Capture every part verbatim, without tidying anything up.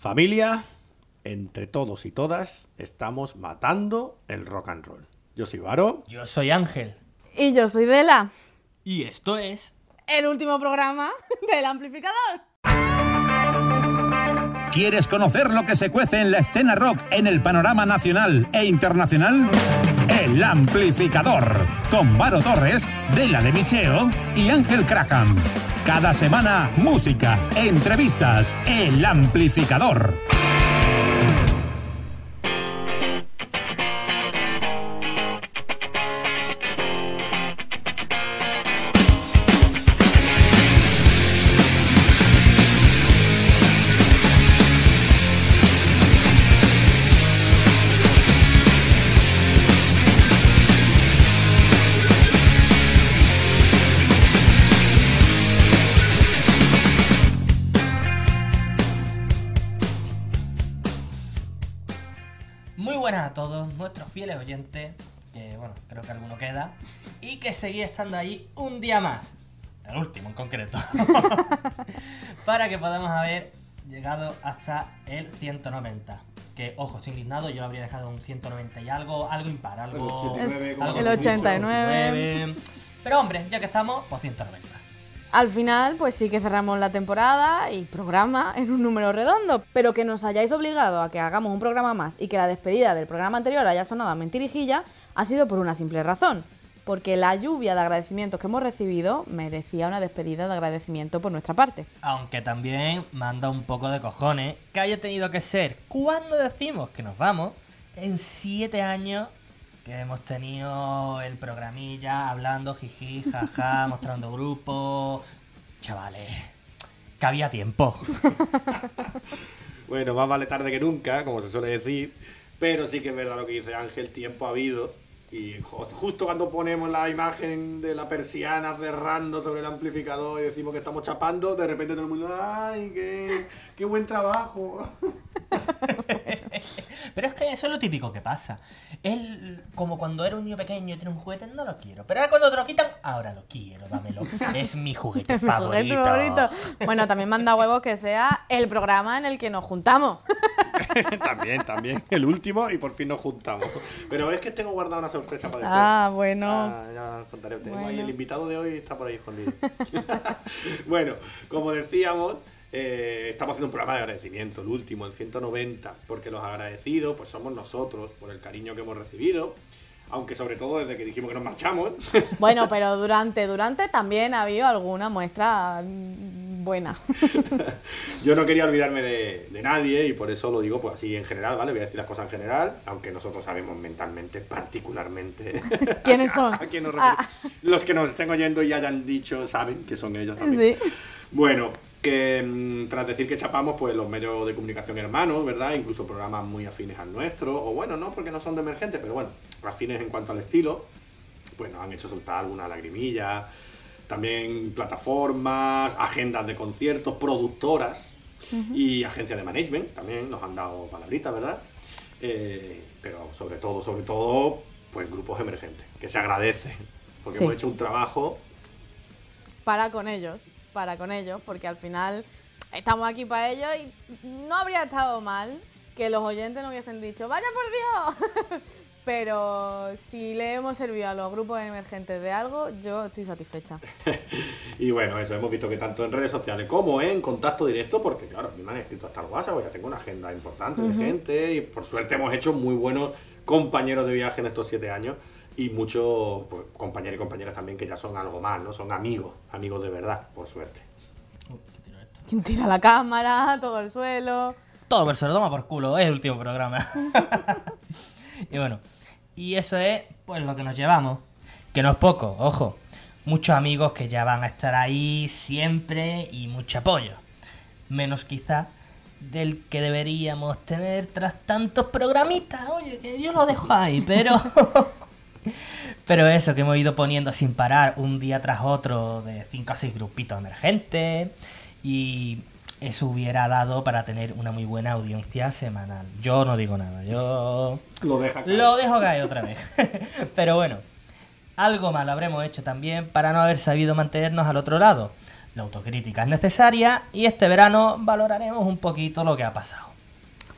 Familia, entre todos y todas, estamos matando el rock and roll. Yo soy Varo. Yo soy Ángel. Y yo soy Dela. Y esto es... el último programa del Amplificador. ¿Quieres conocer lo que se cuece en la escena rock en el panorama nacional e internacional? El Amplificador, con Varo Torres, Dela de Micheo y Ángel Graham. Cada semana, música, entrevistas, El Amplificador. Fieles oyentes, que bueno, creo que alguno queda, y que seguía estando ahí un día más, el último en concreto, para que podamos haber llegado hasta el ciento noventa, que ojo, estoy indignado, yo lo habría dejado un ciento noventa y algo, algo impar, algo... El, algo el ochenta y nueve. Pero hombre, ya que estamos, pues ciento noventa. Al final, pues sí que cerramos la temporada y programa en un número redondo, pero que nos hayáis obligado a que hagamos un programa más y que la despedida del programa anterior haya sonado a mentirijilla ha sido por una simple razón, porque la lluvia de agradecimientos que hemos recibido merecía una despedida de agradecimiento por nuestra parte. Aunque también manda un poco de cojones que haya tenido que ser, cuando decimos que nos vamos, en siete años... que hemos tenido el programilla hablando, jiji, jaja, mostrando grupos... Chavales, que había tiempo. Bueno, más vale tarde que nunca, como se suele decir, pero sí que es verdad lo que dice Ángel, tiempo ha habido. Y justo cuando ponemos la imagen de la persiana cerrando sobre el amplificador y decimos que estamos chapando, de repente todo el mundo, ¡ay, qué, qué buen trabajo! Pero es que eso es lo típico que pasa. Él, como cuando era un niño pequeño y tiene un juguete, no lo quiero. Pero ahora cuando te lo quitan, ahora lo quiero, dámelo. Es mi juguete, mi favorito. juguete favorito. Bueno, también manda huevos que sea el programa en el que nos juntamos. También, también. El último y por fin nos juntamos. Pero es que tengo guardado una sorpresa para después. Ah, bueno. Ah, ya contaré. Tenemos bueno. ahí el invitado de hoy, está por ahí escondido. Bueno, como decíamos, eh, estamos haciendo un programa de agradecimiento, el último, el ciento noventa, porque los agradecidos pues somos nosotros por el cariño que hemos recibido. Aunque sobre todo desde que dijimos que nos marchamos. Bueno, pero durante, durante también ha habido alguna muestra buena. Yo no quería olvidarme de, de nadie y por eso lo digo pues así en general, ¿vale? Voy a decir las cosas en general, aunque nosotros sabemos mentalmente, particularmente... ¿Quiénes son? ¿A quién nos ah. Los que nos estén oyendo y hayan dicho saben que son ellos también. Sí. Bueno, que tras decir que chapamos, pues los medios de comunicación hermanos, ¿verdad? Incluso programas muy afines al nuestro, o bueno, no, porque no son de emergentes, pero bueno, afines en cuanto al estilo, pues nos han hecho soltar alguna lagrimilla. También plataformas, agendas de conciertos, productoras uh-huh. y agencias de management también nos han dado palabritas, ¿verdad? Eh, pero sobre todo, sobre todo, pues grupos emergentes, que se agradece, porque sí. hemos hecho un trabajo... Para con ellos, para con ellos, porque al final estamos aquí para ellos y no habría estado mal que los oyentes no hubiesen dicho ¡vaya por Dios! Pero si le hemos servido a los grupos emergentes de algo, yo estoy satisfecha. Y bueno, eso, hemos visto que tanto en redes sociales como en contacto directo, porque claro, me han escrito hasta el WhatsApp, ya tengo una agenda importante uh-huh. de gente, y por suerte hemos hecho muy buenos compañeros de viaje en estos siete años, y muchos pues, compañeros y compañeras también que ya son algo más, ¿no? Son amigos, amigos de verdad, por suerte. Uy, ¿qué tira esto? ¿Quién tira la cámara? Todo el suelo. Todo el suelo, toma por culo, es el último programa. Y bueno... Y eso es, pues, lo que nos llevamos. Que no es poco, ojo. Muchos amigos que ya van a estar ahí siempre y mucho apoyo. Menos quizá del que deberíamos tener tras tantos programitas. Oye, que yo lo dejo ahí, pero... pero eso, que hemos ido poniendo sin parar un día tras otro de cinco a seis grupitos emergentes. Y eso hubiera dado para tener una muy buena audiencia semanal. Yo no digo nada, yo... Lo deja caer. Lo dejo caer otra vez. Pero bueno, algo malo habremos hecho también para no haber sabido mantenernos al otro lado. La autocrítica es necesaria y este verano valoraremos un poquito lo que ha pasado.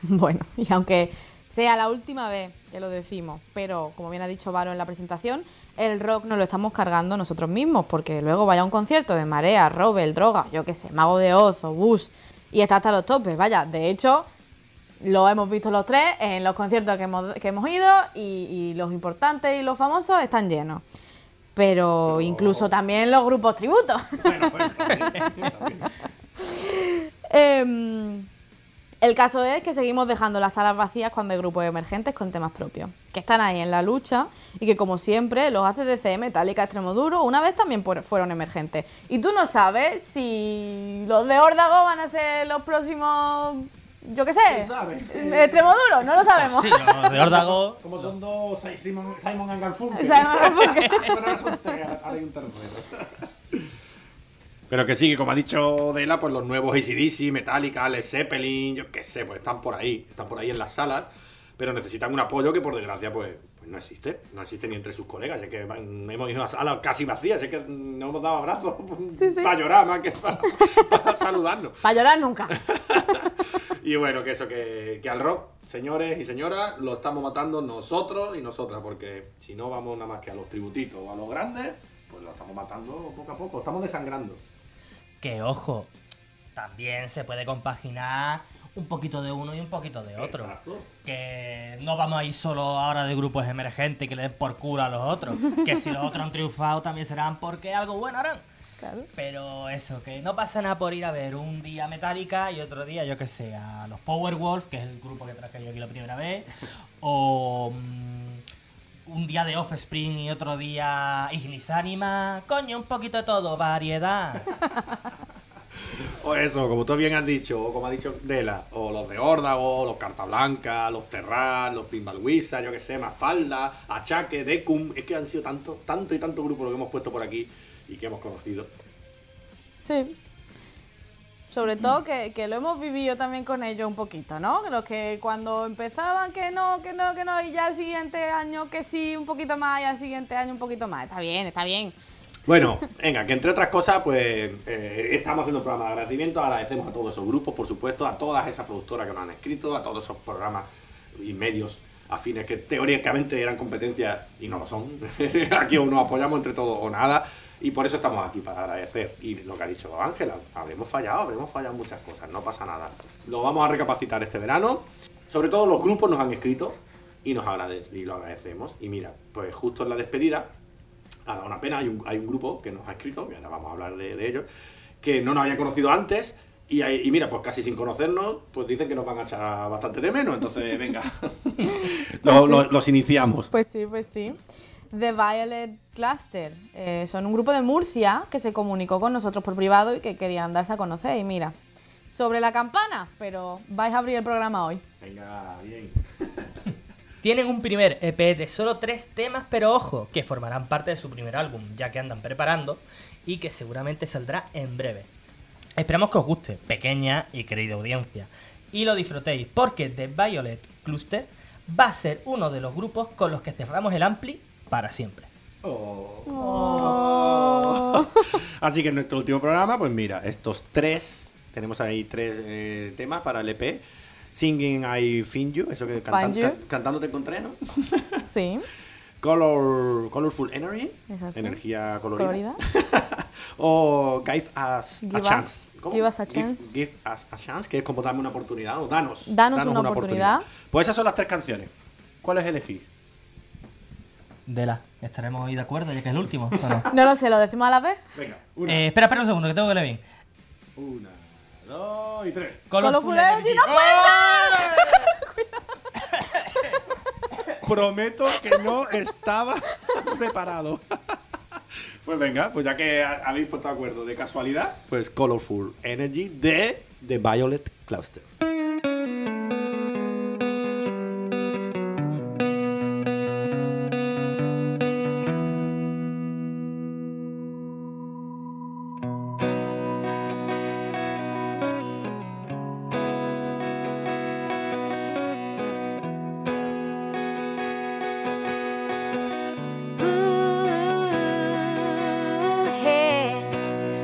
Bueno, y aunque sea la última vez que lo decimos, pero como bien ha dicho Varo en la presentación, el rock nos lo estamos cargando nosotros mismos, porque luego vaya a un concierto de Marea, Robel, Droga, yo qué sé, Mago de Oz o Bus, y está hasta los topes, vaya, de hecho, lo hemos visto los tres en los conciertos que hemos, que hemos ido y, y los importantes y los famosos están llenos. Pero oh. Incluso también los grupos tributos. Bueno, bueno, eh, el caso es que seguimos dejando las salas vacías cuando hay grupos emergentes con temas propios, que están ahí en la lucha y que, como siempre, los A C D C, Metallica, Extremoduro, una vez también por, fueron emergentes. Y tú no sabes si los de Órdago van a ser los próximos... Yo qué sé, Extremoduro, no lo sabemos. Pues sí, no, de Órdago. Como son dos, Simon, Simon and Garfunkel. Simon and Garfunkel. Pero ahora son tres, ahora hay un tercero. Pero que sí, que como ha dicho Dela, pues los nuevos A C D C, Metallica, Led Zeppelin, yo qué sé, pues están por ahí, están por ahí en las salas, pero necesitan un apoyo que por desgracia pues, pues no existe, no existe ni entre sus colegas, es que hemos ido a salas casi vacías, es que no hemos dado abrazos sí, sí. para llorar más que para, para saludarnos. Para llorar nunca. Y bueno, que eso, que, que al rock, señores y señoras, lo estamos matando nosotros y nosotras, porque si no vamos nada más que a los tributitos o a los grandes, pues lo estamos matando poco a poco, estamos desangrando. Que ojo, también se puede compaginar un poquito de uno y un poquito de otro. Exacto. Que no vamos a ir solo ahora de grupos emergentes que le den por culo a los otros, que si los otros han triunfado también serán porque algo bueno harán. Claro. Pero eso, que no pasa nada por ir a ver un día Metallica y otro día, yo que sé, a los Powerwolf, que es el grupo que traje yo aquí la primera vez, o um, un día de Offspring y otro día Ignis Ánima. Coño, un poquito de todo, variedad. O eso, como tú bien has dicho, o como ha dicho Dela, o los de Órdago, los Carta Blanca, los Terral, los Pinball Wizard, yo que sé, Mafalda, Achake, Décum. Es que han sido tanto, tanto y tanto grupos lo que hemos puesto por aquí y que hemos conocido. Sí. Sobre todo que, que lo hemos vivido también con ellos un poquito, ¿no? Los que cuando empezaban que no, que no, que no, y ya al siguiente año que sí, un poquito más, y al siguiente año un poquito más. Está bien, está bien. Bueno, venga, que entre otras cosas, pues eh, estamos haciendo un programa de agradecimiento. Agradecemos a todos esos grupos, por supuesto, a todas esas productoras que nos han escrito, a todos esos programas y medios afines que teóricamente eran competencia y no lo son. Aquí o nos apoyamos entre todos o nada. Y por eso estamos aquí, para agradecer. Y lo que ha dicho Ángela, habremos fallado, habremos fallado muchas cosas, no pasa nada. Lo vamos a recapacitar este verano. Sobre todo los grupos nos han escrito y nos agradece, y lo agradecemos. Y mira, pues justo en la despedida, ha dado una pena, hay un, hay un grupo que nos ha escrito, y ahora vamos a hablar de, de ellos, que no nos había conocido antes. Y, hay, y mira, pues casi sin conocernos, pues dicen que nos van a echar bastante de menos. Entonces, venga, los, sí. los, los iniciamos. Pues sí, pues sí. The Violet Cluster, eh, son un grupo de Murcia que se comunicó con nosotros por privado y que querían darse a conocer. Y mira, sobre la campana, pero vais a abrir el programa hoy. Venga, bien. Tienen un primer E P de solo tres temas, pero ojo, que formarán parte de su primer álbum, ya que andan preparando y que seguramente saldrá en breve. Esperamos que os guste, pequeña y querida audiencia, y lo disfrutéis, porque The Violet Cluster va a ser uno de los grupos con los que cerramos el Ampli para siempre. Oh. Oh. Así que en nuestro último programa, pues mira, estos tres, tenemos ahí tres eh, temas para el E P. Singing I Find You, eso que cantan, you. Ca- cantando te encontré, ¿no? Sí. Color, colorful Energy, exacto. Energía colorida. colorida. O Give Us give a us, Chance. ¿Cómo? Give Us a Chance. Give, give Us a Chance, que es como dame una oportunidad, o danos. Danos, danos una, una oportunidad. oportunidad. Pues esas son las tres canciones. ¿Cuáles elegís? Dela, estaremos hoy de acuerdo, ya que es el último. No? no lo sé, ¿lo decimos a la vez? Venga, una. Eh, espera, espera un segundo, que tengo que leer bien. Una, dos y tres. Colorful Energy, ¡no puede ser! Prometo que no estaba preparado. Pues venga, pues ya que habéis puesto de acuerdo de casualidad, pues Colorful Energy de The Violet Cluster.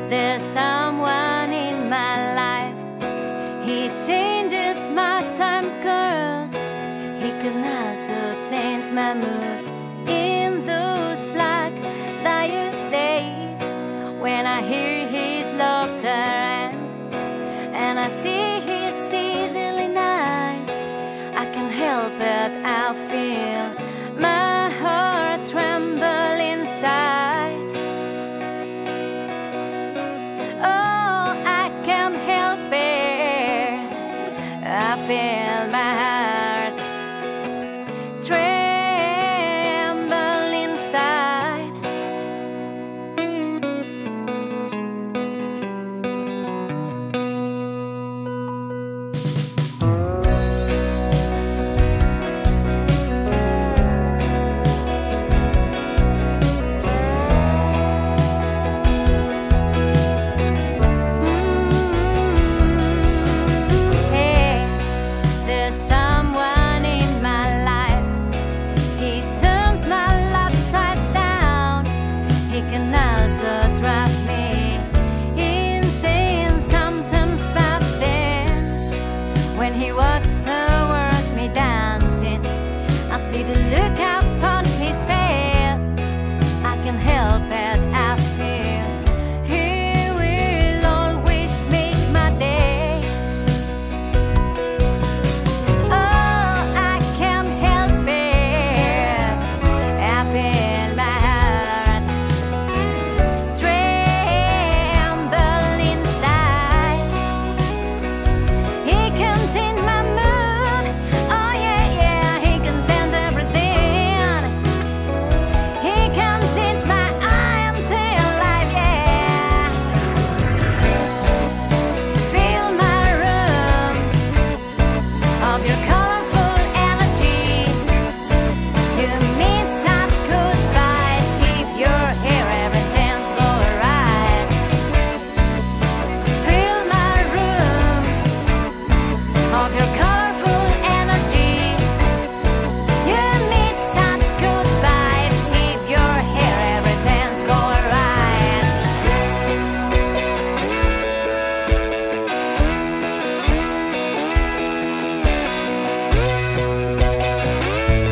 There's some remember in those black dire days when I hear his laughter and and I see his sizzling eyes. I can't help it, I feel my heart tremble inside. Oh, I can't help it, I feel my heart tremble inside. Mm-hmm. Hey, there's someone in my life. He turns my life upside down. He can also drive me insane sometimes, but then when he walks towards me dancing, I see the look upon his face. I can't help it, I feel he will always make my day. Oh, I can't help it, I feel my heart tremble inside. He can change my mood, oh yeah, yeah. He can change everything. He can change my entire life, yeah. Fill my room of your colorful energy. You mean such good vibes. If you're here, everything's alright. Fill my room of your colorful energy. You mean such good vibes. If you're here, everything's alright. Fill my room of your colorful energy. You mean such good vibes. If you're here, everything's alright. If you're here, everything's alright. If you're here, everything's alright. If you're here, everything's alright. Fill my room.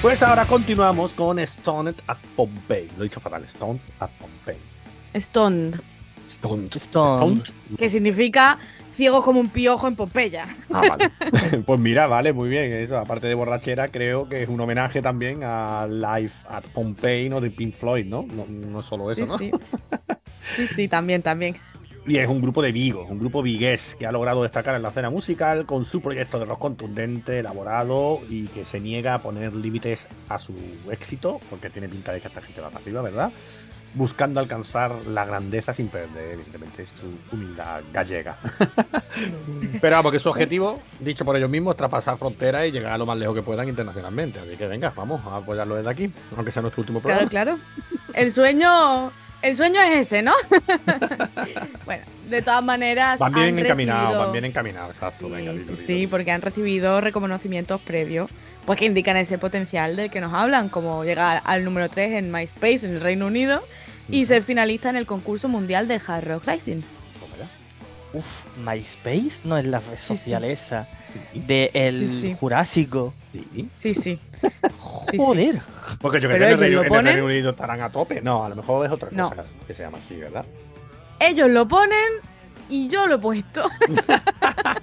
Pues ahora continuamos con Stoned at Pompeii. Lo he dicho fatal, Stoned at Pompeii. Stoned, Stoned. Stoned. que significa ciegos como un piojo en Pompeya. Ah, vale. Pues mira, vale, muy bien. Eso, aparte de borrachera, creo que es un homenaje también a Live at Pompeii, ¿no? De Pink Floyd, ¿no? No, no solo eso, Sí, ¿no? sí. Sí, sí, también, también. Y es un grupo de Vigo, un grupo vigués que ha logrado destacar en la escena musical con su proyecto de rock contundente, elaborado y que se niega a poner límites a su éxito, porque tiene pinta de que esta gente va para arriba, ¿verdad? Buscando alcanzar la grandeza sin perder, evidentemente, su humildad gallega. Pero vamos, que su objetivo, dicho por ellos mismos, es traspasar fronteras y llegar a lo más lejos que puedan internacionalmente. Así que venga, vamos a apoyarlo desde aquí, aunque sea nuestro último programa. Claro, claro. El sueño... El sueño es ese, ¿no? Bueno, de todas maneras. Van bien encaminados, van bien encaminados, exacto. Sí, venga, dilo, sí, dilo. Sí, porque han recibido reconocimientos previos, pues que indican ese potencial del que nos hablan, como llegar al número tres en MySpace en el Reino Unido y ser finalista en el concurso mundial de Hard Rock Rising. Uf, MySpace no es la red social, sí, sí, esa de el sí, sí. Jurásico. Sí, sí, sí. Joder. Sí, sí. Porque yo que sé, en el Reino Unido estarán a tope. No, a lo mejor es otra cosa no. que se llama así, ¿verdad? Ellos lo ponen y yo lo he puesto.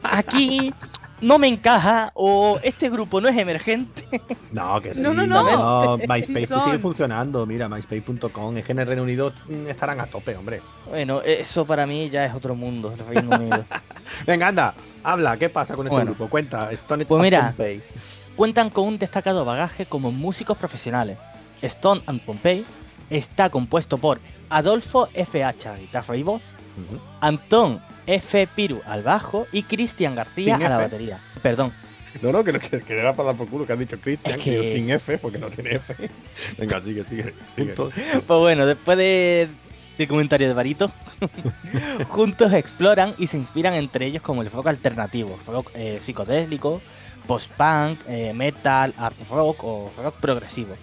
Aquí no me encaja o este grupo no es emergente. No, que sí. No, no, no. no MySpace sí sigue funcionando. Mira, MySpace punto com. Es que en el Reino Unido estarán a tope, hombre. Bueno, eso para mí ya es otro mundo, el Reino Unido. Venga, anda, habla. ¿Qué pasa con este bueno, grupo? Cuenta. Stoned at Pompeii. Cuentan con un destacado bagaje como músicos profesionales. Stoned at Pompeii está compuesto por Adolfo F H a guitarra y voz, uh-huh. Antón F. Piru al bajo y Cristian García a la batería. Perdón. No, no, que lo que, que era para dar por culo que has dicho Cristian, es que... sin F, porque no tiene F. Venga, sigue, sigue, sigue. Pues bueno, después de, de comentario de Barito, juntos exploran y se inspiran entre ellos como el rock alternativo, rock eh, psicodélico, post-punk, eh, metal, art rock o rock progresivo.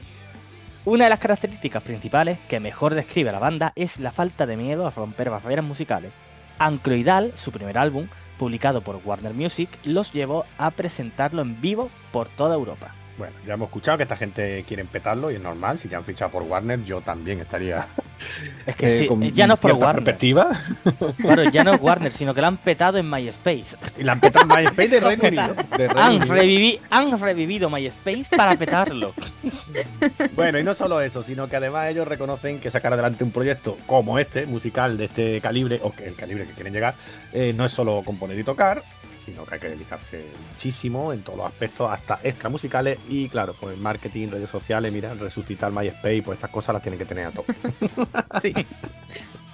Una de las características principales que mejor describe a la banda es la falta de miedo a romper barreras musicales. Ancroidal, su primer álbum, publicado por Warner Music, los llevó a presentarlo en vivo por toda Europa. Bueno, ya hemos escuchado que esta gente quiere petarlo y es normal, si ya han fichado por Warner, yo también estaría... Es que eh, sí, con ya no es por Warner. Perspectiva. Claro, ya no es Warner, sino que la han petado en MySpace. Y la han petado en MySpace de Reino Unido. De Reino han, Unido. Revivi han revivido MySpace para petarlo. Bueno, y no solo eso, sino que además ellos reconocen que sacar adelante un proyecto como este, musical de este calibre, o que el calibre que quieren llegar, eh, no es solo componer y tocar, sino que hay que dedicarse muchísimo en todos los aspectos, hasta extra musicales, y claro, pues marketing, redes sociales, mira, resucitar MySpace, pues estas cosas las tienen que tener a tope. Sí.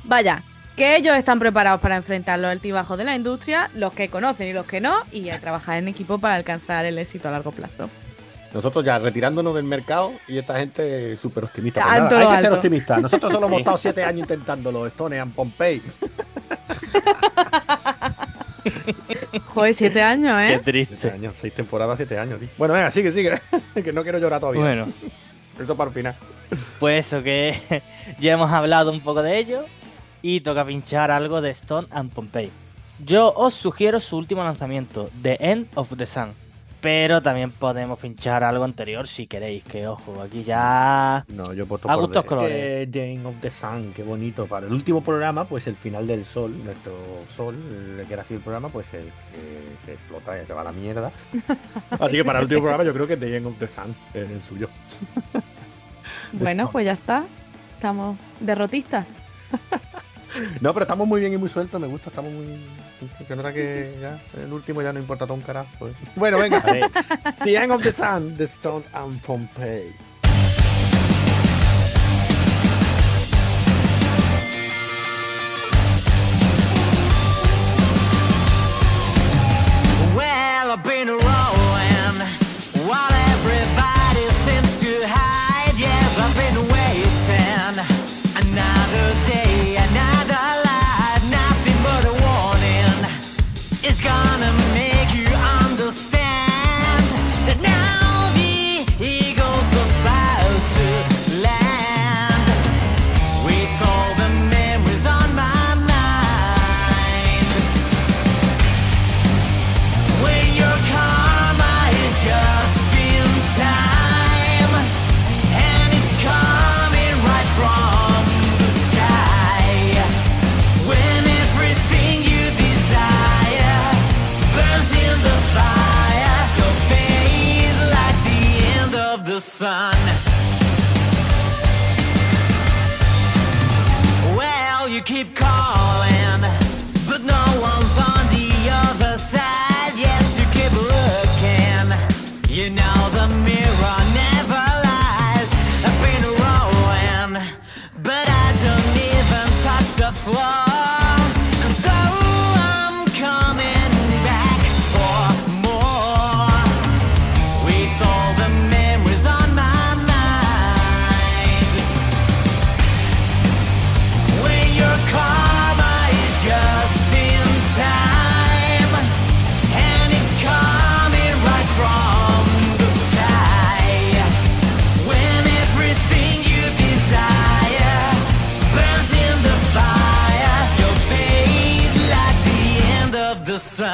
Vaya, que ellos están preparados para enfrentar los altibajos de la industria, los que conocen y los que no, y a trabajar en equipo para alcanzar el éxito a largo plazo. Nosotros ya retirándonos del mercado y esta gente súper optimista. Pues nada, hay que alto. ser optimista. Nosotros solo hemos estado siete años intentándolo, Stoned at Pompeii. Joder, siete años, ¿eh? Qué triste. Siete años, seis temporadas, siete años. Tío. Bueno, venga, sigue, sigue. Que no quiero llorar todavía. Bueno. Eso para el final. Pues eso, okay. Que ya hemos hablado un poco de ello y toca pinchar algo de Stoned at Pompeii. Yo os sugiero su último lanzamiento, The End of the Sun. Pero también podemos pinchar algo anterior si queréis, que ojo, aquí ya... No, yo he puesto a gustos colores. Eh, The End of the Sun, qué bonito. Para el último programa, pues el final del sol, nuestro sol, el que era así el programa, pues el que se explota y se va a la mierda. Así que para el último programa yo creo que The End of the Sun es el suyo. Bueno, pues ya está. Estamos derrotistas. No, pero estamos muy bien y muy sueltos, me gusta, estamos muy... Que no era que ya, el último ya no importa todo un carajo. Pues. Bueno, venga. The End of the Sun, The Stoned at Pompeii. Well, I've been rolling while everybody seems to hide. Yes, I've been waiting another day. Sun. Well, you keep calling, but no one's on the other side. Yes, you keep looking. You know the mirror never lies. I've been rolling, but I don't even touch the floor. Fire sun.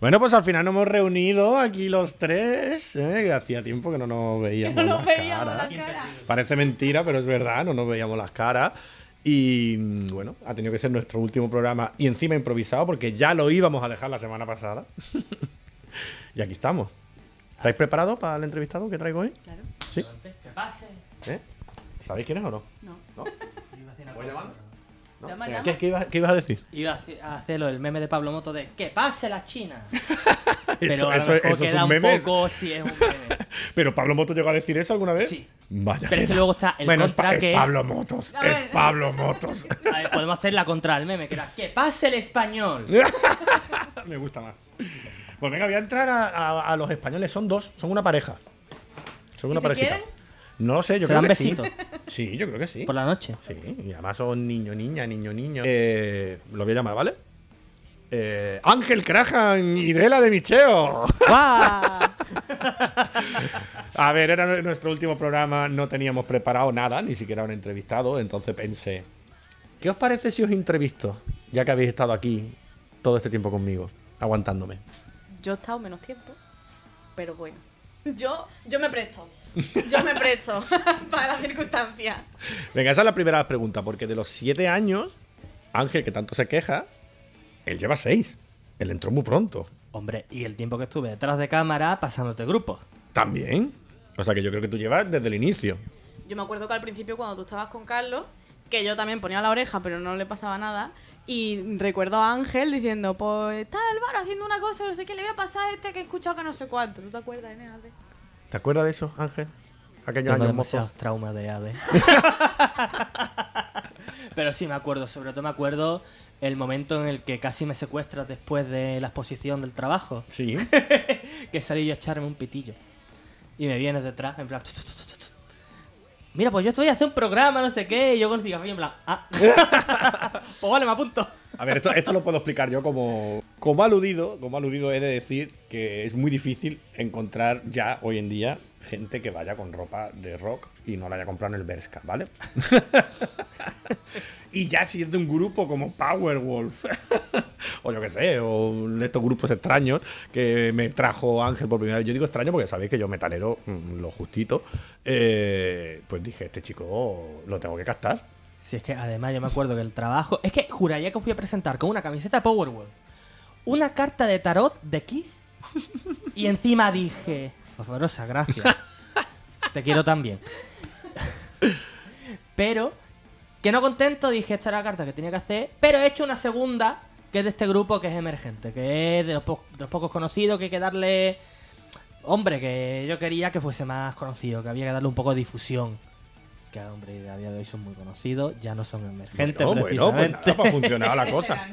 Bueno, pues al final nos hemos reunido aquí los tres, ¿eh? Hacía tiempo que no nos veíamos, no nos las, veíamos caras. las caras. Parece mentira, pero es verdad, no nos veíamos las caras. Y bueno, ha tenido que ser nuestro último programa y encima improvisado porque ya lo íbamos a dejar la semana pasada. Y aquí estamos. ¿Estáis preparados para el entrevistado que traigo hoy? Claro. ¿Sí? Que pase. ¿Eh? ¿Sabéis quién es o no? No. ¿No? ¿Voy llamando? ¿No? Llama, llama. ¿Qué, qué, ibas, ¿Qué ibas a decir? Iba a hacerlo, el meme de Pablo Moto de ¡que pase la China! Pero eso, eso, eso es un meme. Un poco, sí, es un meme. ¿Pero Pablo Moto llegó a decir eso alguna vez? Sí. Vaya. Pero es que luego está el bueno, contra es, que es Pablo Motos. Es Pablo Motos. A ver, podemos hacer la contra del meme, que era ¡que pase el español! Me gusta más. Pues venga, voy a entrar a, a, a los españoles. Son dos, son una pareja. Son una parejita. ¿Se quieren? No lo sé, yo creo que besito? sí. Sí, yo creo que sí. Por la noche. Sí, y además son niño, niña, niño, niño. Eh, lo voy a llamar, ¿vale? Eh, Ángel Graham y Dela de Micheo. A ver, era nuestro último programa, no teníamos preparado nada, ni siquiera un entrevistado, entonces pensé, ¿qué os parece si os entrevisto? Ya que habéis estado aquí todo este tiempo conmigo, aguantándome. Yo he estado menos tiempo, pero bueno. Yo, yo me presto. Yo me presto para las circunstancias. Venga, esa es la primera pregunta, porque de los siete años, Ángel, que tanto se queja, él lleva seis. Él entró muy pronto. Hombre, y el tiempo que estuve detrás de cámara pasándote grupos. También. O sea que yo creo que tú llevas desde el inicio. Yo me acuerdo que al principio, cuando tú estabas con Carlos, que yo también ponía la oreja, pero no le pasaba nada. Y recuerdo a Ángel diciendo, pues está Álvaro haciendo una cosa, no sé qué, le voy a pasar a este que he escuchado que no sé cuánto. ¿Tú te acuerdas, Enes? ¿Te acuerdas de eso, Ángel? Aquellos años mozos. Traumas de Hades. Pero sí me acuerdo, sobre todo me acuerdo el momento en el que casi me secuestras después de la exposición del trabajo. Sí. Que salí yo a echarme un pitillo. Y me vienes detrás, en plan... Mira, pues yo estoy a hacer un programa, no sé qué, y yo con el cigarrillo en plan... Ah. Pues vale, me apunto. A ver, esto, esto lo puedo explicar yo como... Como aludido, como aludido he de decir que es muy difícil encontrar ya, hoy en día, gente que vaya con ropa de rock y no la haya comprado en el Bershka, ¿vale? Y ya si es de un grupo como Powerwolf, o yo qué sé, o estos grupos extraños que me trajo Ángel por primera vez. Yo digo extraño porque sabéis que yo metalero, lo justito, eh, pues dije, este chico lo tengo que captar. Si es que además yo me acuerdo que el trabajo... Es que juraría que fui a presentar con una camiseta de Powerwolf, una carta de tarot de Kiss, y encima dije, Faforosa, gracias, te quiero también. Pero... Que no contento, dije, esta era la carta que tenía que hacer, pero he hecho una segunda, que es de este grupo que es emergente, que es de los, po- de los pocos conocidos, que hay que darle... Hombre, que yo quería que fuese más conocido, que había que darle un poco de difusión. Que, hombre, a día de hoy son muy conocidos, ya no son emergentes, bueno, precisamente. Bueno, pues nada, pues funcionaba la cosa.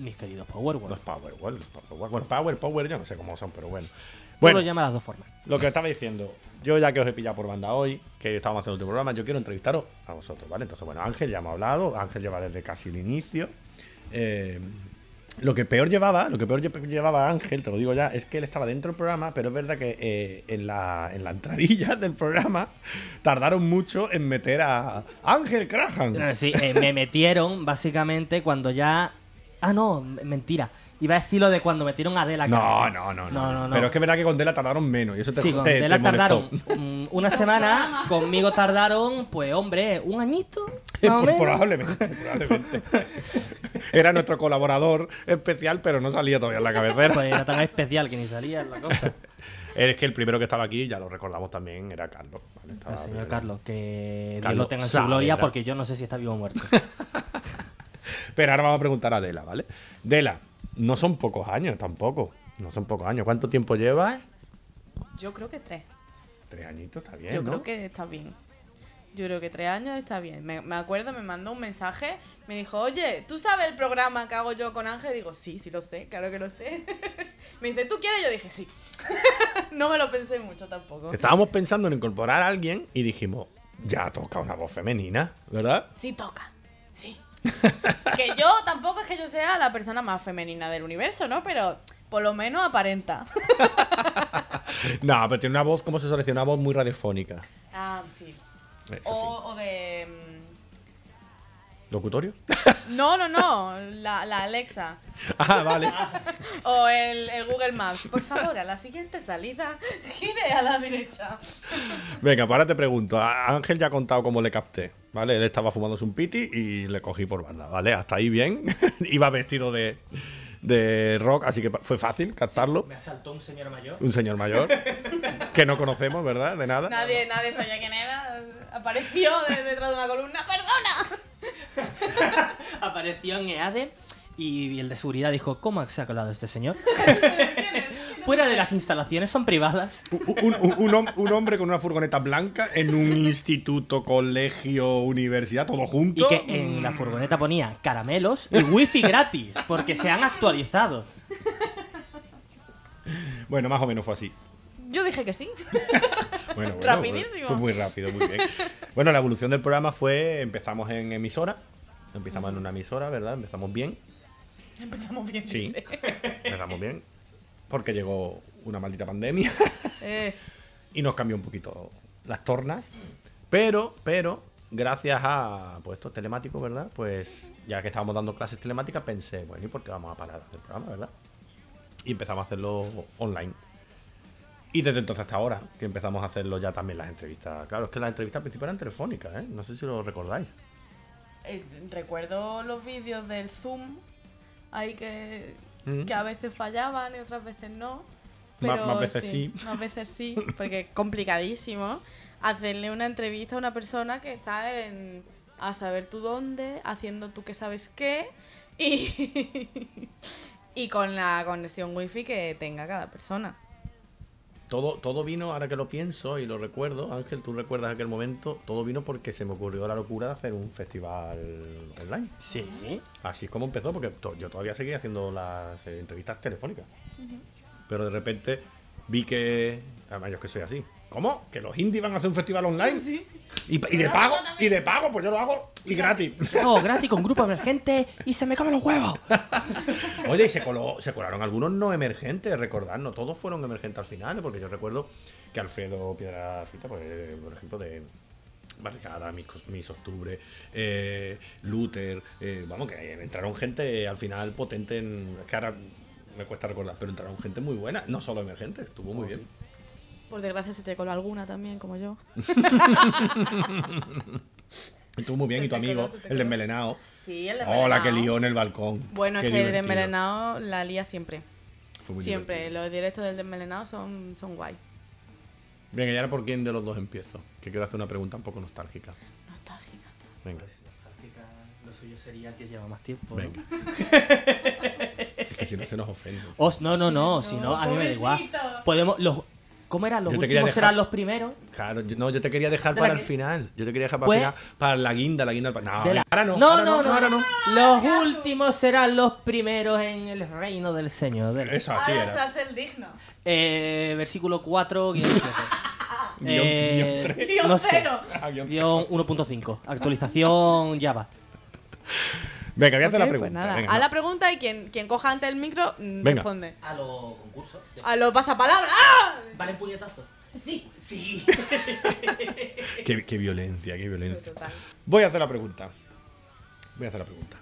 mis queridos Powerwolf. Los Powerwolf, los Powerwolf. Bueno, Power, Power, yo no sé cómo son, pero bueno. Bueno, yo lo llamo las dos formas. Lo que estaba diciendo, yo ya que os he pillado por banda hoy, que estábamos haciendo otro programa, yo quiero entrevistaros a vosotros, ¿vale? Entonces, bueno, Ángel ya hemos hablado, Ángel lleva desde casi el inicio. Eh, lo que peor llevaba, lo que peor llevaba Ángel, te lo digo ya, es que él estaba dentro del programa, pero es verdad que eh, en la en la entradilla del programa tardaron mucho en meter a Ángel Graham. Sí, eh, me metieron básicamente cuando ya... Ah, no, mentira. Iba a decir lo de cuando metieron a Dela. No, no, no, no, no, no, no. Pero es que es verdad que con Dela tardaron menos. Y eso te, sí, con te, Dela te tardaron una semana. Conmigo tardaron, pues hombre, un añito. Pues, probablemente, probablemente. Era nuestro colaborador especial, pero no salía todavía en la cabecera. Pues era tan especial que ni salía en la cosa. Es que el primero que estaba aquí, ya lo recordamos también, era Carlos. ¿Vale? El señor Carlos, que Dios lo tenga en su gloria, porque yo no sé si está vivo o muerto. Pero ahora vamos a preguntar a Dela, ¿vale? Dela. No son pocos años tampoco. No son pocos años. ¿Cuánto tiempo llevas? Yo creo que tres. Tres añitos está bien, Yo ¿no? creo que está bien. Yo creo que tres años está bien. Me, me acuerdo, me mandó un mensaje. Me dijo, oye, ¿tú sabes el programa que hago yo con Ángel? Y digo, sí, sí lo sé, claro que lo sé. Me dice, ¿tú quieres? Yo dije, sí. No me lo pensé mucho tampoco. Estábamos pensando en incorporar a alguien y dijimos, ya toca una voz femenina, ¿verdad? Sí toca, sí. Que yo tampoco es que yo sea la persona más femenina del universo, ¿no? Pero por lo menos aparenta. No, pero tiene una voz, ¿cómo se suele decir? Una voz muy radiofónica. Ah, sí. O, sí. o de... ¿Locutorio? No, no, no. La, la Alexa. Ah, vale. O el, el Google Maps. Por favor, a la siguiente salida, gire a la derecha. Venga, pues ahora te pregunto. A Ángel ya ha contado cómo le capté, ¿vale? Él estaba fumándose un piti y le cogí por banda, ¿vale? Hasta ahí bien. Iba vestido de, de rock, así que fue fácil captarlo. Me asaltó un señor mayor. Un señor mayor. Que no conocemos, ¿verdad? De nada. Nadie, nadie sabía quién era. Apareció detrás de una columna. ¡Perdona! Apareció en EADE y el de seguridad dijo, ¿cómo se ha colado este señor? Fuera de las instalaciones, son privadas. Un, un, un, un hombre con una furgoneta blanca en un instituto, colegio, universidad, todo junto. Y que en la furgoneta ponía caramelos y wifi gratis, porque se han actualizado. Bueno, más o menos fue así. Yo dije que sí. Bueno, bueno, rapidísimo. Fue muy rápido, muy bien. Bueno, la evolución del programa fue, empezamos en emisora, empezamos en una emisora, ¿verdad? Empezamos bien. Empezamos bien. Sí, empezamos bien. Porque llegó una maldita pandemia eh. y nos cambió un poquito las tornas. Pero, pero, gracias a pues, estos telemáticos, ¿verdad? Pues ya que estábamos dando clases telemáticas, pensé, bueno, ¿y por qué vamos a parar de hacer el programa, verdad? Y empezamos a hacerlo online. Y desde entonces hasta ahora, que empezamos a hacerlo ya también las entrevistas. Claro, es que las entrevistas al principio eran telefónicas, ¿eh? No sé si lo recordáis. Eh, recuerdo los vídeos del Zoom, ahí que, mm-hmm. que a veces fallaban y otras veces no. Pero más, más veces sí, sí. Más veces sí, porque es complicadísimo hacerle una entrevista a una persona que está en a saber tú dónde, haciendo tú qué sabes qué y, y con la conexión wifi que tenga cada persona. Todo, todo vino, ahora que lo pienso y lo recuerdo, Ángel, tú recuerdas aquel momento, todo vino porque se me ocurrió la locura de hacer un festival online. Sí. Así es como empezó, porque to- yo todavía seguía haciendo las eh, entrevistas telefónicas. Uh-huh. Pero de repente vi que, además yo es que soy así, ¿cómo? ¿Que los indies van a hacer un festival online? Sí. Y, y de pago, y de pago, pues yo lo hago y gratis. No, gratis con grupo emergente y se me comen los huevos. Oye, y se, coló, se colaron algunos no emergentes, recordad, no todos fueron emergentes al final, porque yo recuerdo que Alfredo Piedrafita, por ejemplo, de Barricada, Mis, mis Octubre, eh, Luther, eh, vamos, que entraron gente al final potente en. Es que ahora me cuesta recordar, pero entraron gente muy buena, no solo emergentes, estuvo muy oh, bien. Sí. Por desgracia se te coló alguna también, como yo. Estuvo muy bien, se y tu amigo, coló, el desmelenado. Sí, el desmelenado. Hola, que lió en el balcón. Bueno, qué es que divertido. El desmelenado la lía siempre. Siempre, divertido. Los directos del desmelenado son, son guay. Venga, ¿y ahora por quién de los dos empiezo? Que quiero hacer una pregunta un poco nostálgica. Nostálgica. Venga. Pues, nostálgica, lo suyo sería el que lleva más tiempo. Venga. Es que si no se nos ofende. Oh, no, no, no, no, si no, a mí me da igual. Podemos... Los, ¿Cómo eran los yo últimos? Dejar, ¿serán los primeros? Claro, yo, no, yo te quería dejar de para el que... final. Yo te quería dejar para pues, el final. Para la guinda, la guinda. No, de la... ahora no. No, ahora no, no, no, ahora no. Los últimos serán los primeros en el reino del Señor. Del... Eso así ahora era. Se hace el digno. Eh, versículo cuatro, guión siete. eh, guión tres. Guión no cero. Sé. Ah, guión uno punto cinco. Actualización Java. Venga, voy a hacer okay, la pregunta. Pues venga, a no. la pregunta y quien, quien coja antes el micro venga. responde. A los concursos. A los pasapalabras. ¡Ah! ¿Valen puñetazos? Sí. Sí. qué, qué violencia, qué violencia. Voy a hacer la pregunta. Voy a hacer la pregunta.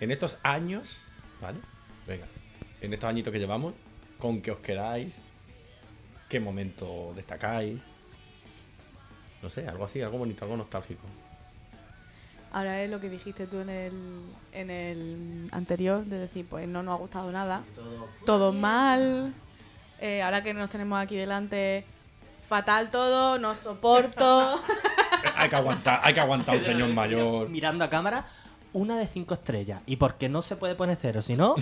En estos años, ¿vale? Venga. En estos añitos que llevamos, ¿con qué os quedáis? ¿Qué momento destacáis? No sé, algo así, algo bonito, algo nostálgico. Ahora es lo que dijiste tú en el en el anterior, de decir, pues no nos ha gustado nada, sí, todo, todo mal, eh, ahora que nos tenemos aquí delante, fatal todo, no soporto. Hay que aguantar, hay que aguantar un señor mayor. Mirando a cámara, una de cinco estrellas, y porque no se puede poner cero, si no...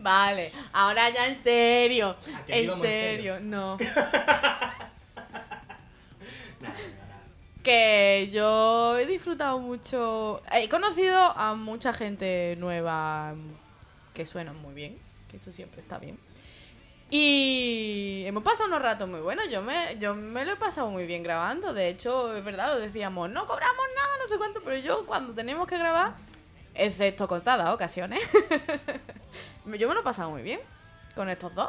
Vale, ahora ya en serio, en serio, en serio, no... Que yo he disfrutado mucho, he conocido a mucha gente nueva que suena muy bien, que eso siempre está bien. Y hemos pasado unos ratos muy buenos, yo me yo me lo he pasado muy bien grabando, de hecho, es verdad, lo decíamos, no cobramos nada, no sé cuánto, pero yo cuando tenemos que grabar, excepto contadas ocasiones, yo me lo he pasado muy bien con estos dos.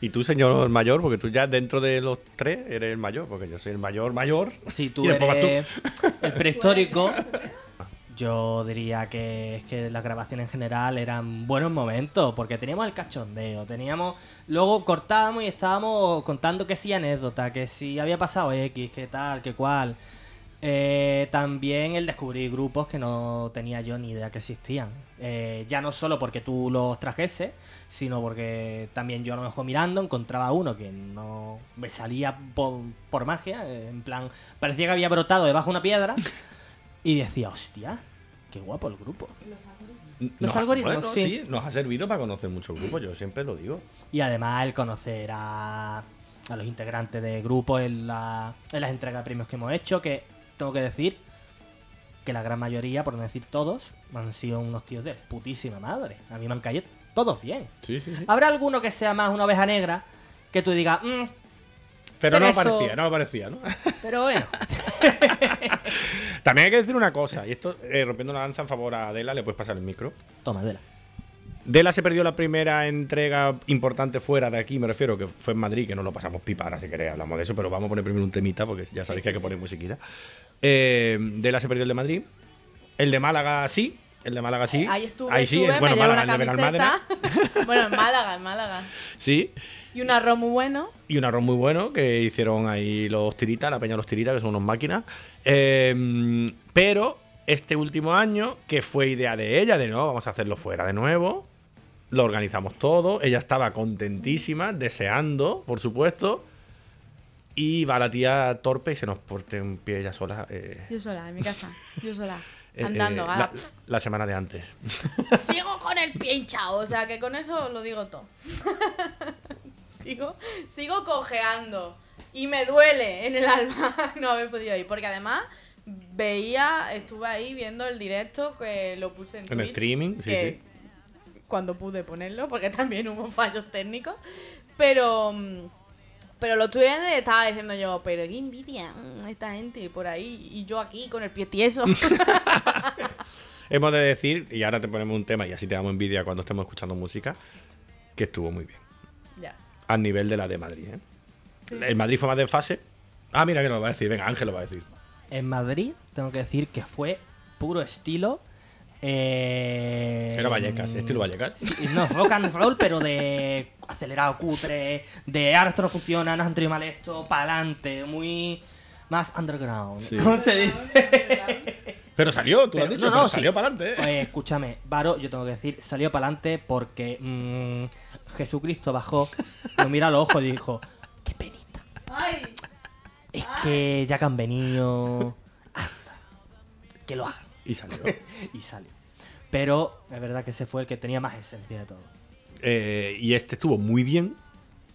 Y tú, señor mayor, porque tú ya dentro de los tres eres el mayor, porque yo soy el mayor mayor. Si sí, tú eres tú. El prehistórico. Yo diría que es que las grabaciones en general eran buenos momentos, porque teníamos el cachondeo, teníamos... Luego cortábamos y estábamos contando que sí anécdota, que sí había pasado X, que tal, que cual. Eh, también el descubrir grupos que no tenía yo ni idea que existían. Eh, ya no solo porque tú los trajese, sino porque también yo a lo mejor mirando encontraba uno que no me salía por, por magia, en plan, parecía que había brotado debajo de una piedra y decía, hostia, qué guapo el grupo. Los algoritmos, bueno, sí. sí. Nos ha servido para conocer muchos grupos, yo siempre lo digo. Y además el conocer a, a los integrantes de grupos en, la, en las entregas de premios que hemos hecho, que... Tengo que decir que la gran mayoría, por no decir todos, han sido unos tíos de putísima madre. A mí me han caído todos bien. Sí, sí, sí. Habrá alguno que sea más una oveja negra que tú digas... Mm, pero, pero no eso... aparecía, no aparecía, ¿no? Pero bueno. También hay que decir una cosa. Y esto, eh, rompiendo la lanza en favor a Dela, le puedes pasar el micro. Toma, Dela. Dela se perdió la primera entrega importante fuera de aquí, me refiero, que fue en Madrid, que no lo pasamos pipa, ahora si queréis hablamos de eso, pero vamos a poner primero un temita, porque ya sabéis sí, que hay que sí. poner musiquita. Eh, Dela se perdió el de Madrid, el de Málaga sí, el de Málaga sí. Eh, ahí estuve, ahí sí, estuve, bueno, me Málaga, una el de Benalmádena. Bueno, en Málaga, en Málaga. Sí. Y un arroz muy bueno. Y un arroz muy bueno, que hicieron ahí los tiritas, la peña los tiritas, que son unos máquinas. Eh, pero este último año, que fue idea de ella, de no, vamos a hacerlo fuera de nuevo... Lo organizamos todo, ella estaba contentísima, deseando, por supuesto. Y va la tía torpe y se nos porte un pie ella sola. Eh. Yo sola, en mi casa, yo sola, andando. Eh, eh, la, la semana de antes. Sigo con el pie hinchado, o sea que con eso lo digo todo. sigo, sigo cojeando y me duele en el alma no haber podido ir, porque además... Veía, estuve ahí viendo el directo que lo puse en, en Twitch. En streaming, sí, que sí. Cuando pude ponerlo, porque también hubo fallos técnicos, pero pero lo estuve viendo y estaba diciendo yo, pero qué envidia esta gente por ahí y yo aquí con el pie tieso. Hemos de decir, y ahora te ponemos un tema y así te damos envidia cuando estemos escuchando música, que estuvo muy bien. Ya. Al nivel de la de Madrid, ¿eh? Sí. El Madrid fue más de fase. Ah, mira que nos lo va a decir, venga, Ángel lo va a decir. En Madrid, tengo que decir que fue puro estilo... Eh, Era Vallecas, estilo Vallecas. Sí, no, rock and roll, pero de acelerado, cutre, de ahora esto no funciona, nos han traído mal esto, pa'lante, muy más underground. Sí. ¿Cómo se dice? Pero salió, tú pero, lo has dicho, no, no, pero salió sí. pa'lante. Eh. Pues escúchame, Varo, yo tengo que decir, salió pa'lante porque mmm, Jesucristo bajó, nos mira a los ojos y dijo, qué penita. Ay. Es que ya que han venido, anda, que lo hagan. Y salió. Y salió. pero es verdad que ese fue el que tenía más esencia de todo. Eh, y este estuvo muy bien,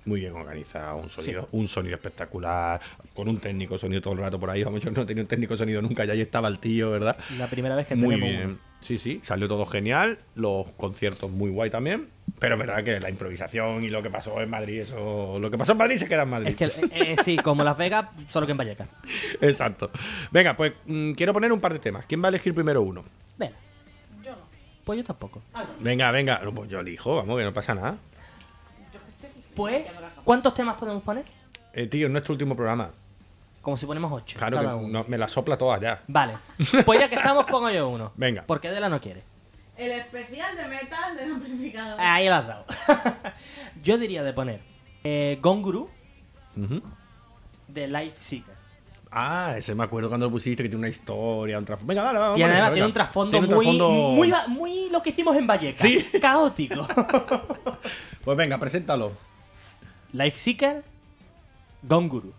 muy bien organizado, un sonido, sí. un sonido espectacular, con un técnico sonido todo el rato por ahí. Vamos, yo no tenía un técnico sonido nunca, ya ahí estaba el tío, ¿verdad? La primera vez que muy tenemos bien. Uno. Sí, sí, salió todo genial, los conciertos muy guay también, pero es verdad que la improvisación y lo que pasó en Madrid, eso, lo que pasó en Madrid se queda en Madrid. Es que eh, eh, sí, como Las Vegas, solo que en Vallecas. Exacto. Venga, pues mmm, quiero poner un par de temas. ¿Quién va a elegir primero uno? Venga. Yo no. Pues yo tampoco. Ah, no. Venga, venga, no, pues yo elijo, vamos, que no pasa nada. Pues, ¿cuántos temas podemos poner? Eh, tío, es nuestro último programa. Como si ponemos ocho. Claro, cada que uno. No, me la sopla todas ya. Vale. Pues ya que estamos, pongo yo uno. Venga. Porque Dela no quiere. El especial de metal del amplificador. Ahí lo has dado. Yo diría de poner eh, Gonguru uh-huh. de Life Seeker. Ah, ese me acuerdo cuando lo pusiste, que tiene una historia, un trasfondo. Venga, dale, vamos. Y además venga, tiene un trasfondo muy, trasfondo... muy, muy lo que hicimos en Vallecas. Sí. Caótico. Pues venga, preséntalo. Life Seeker, Gonguru.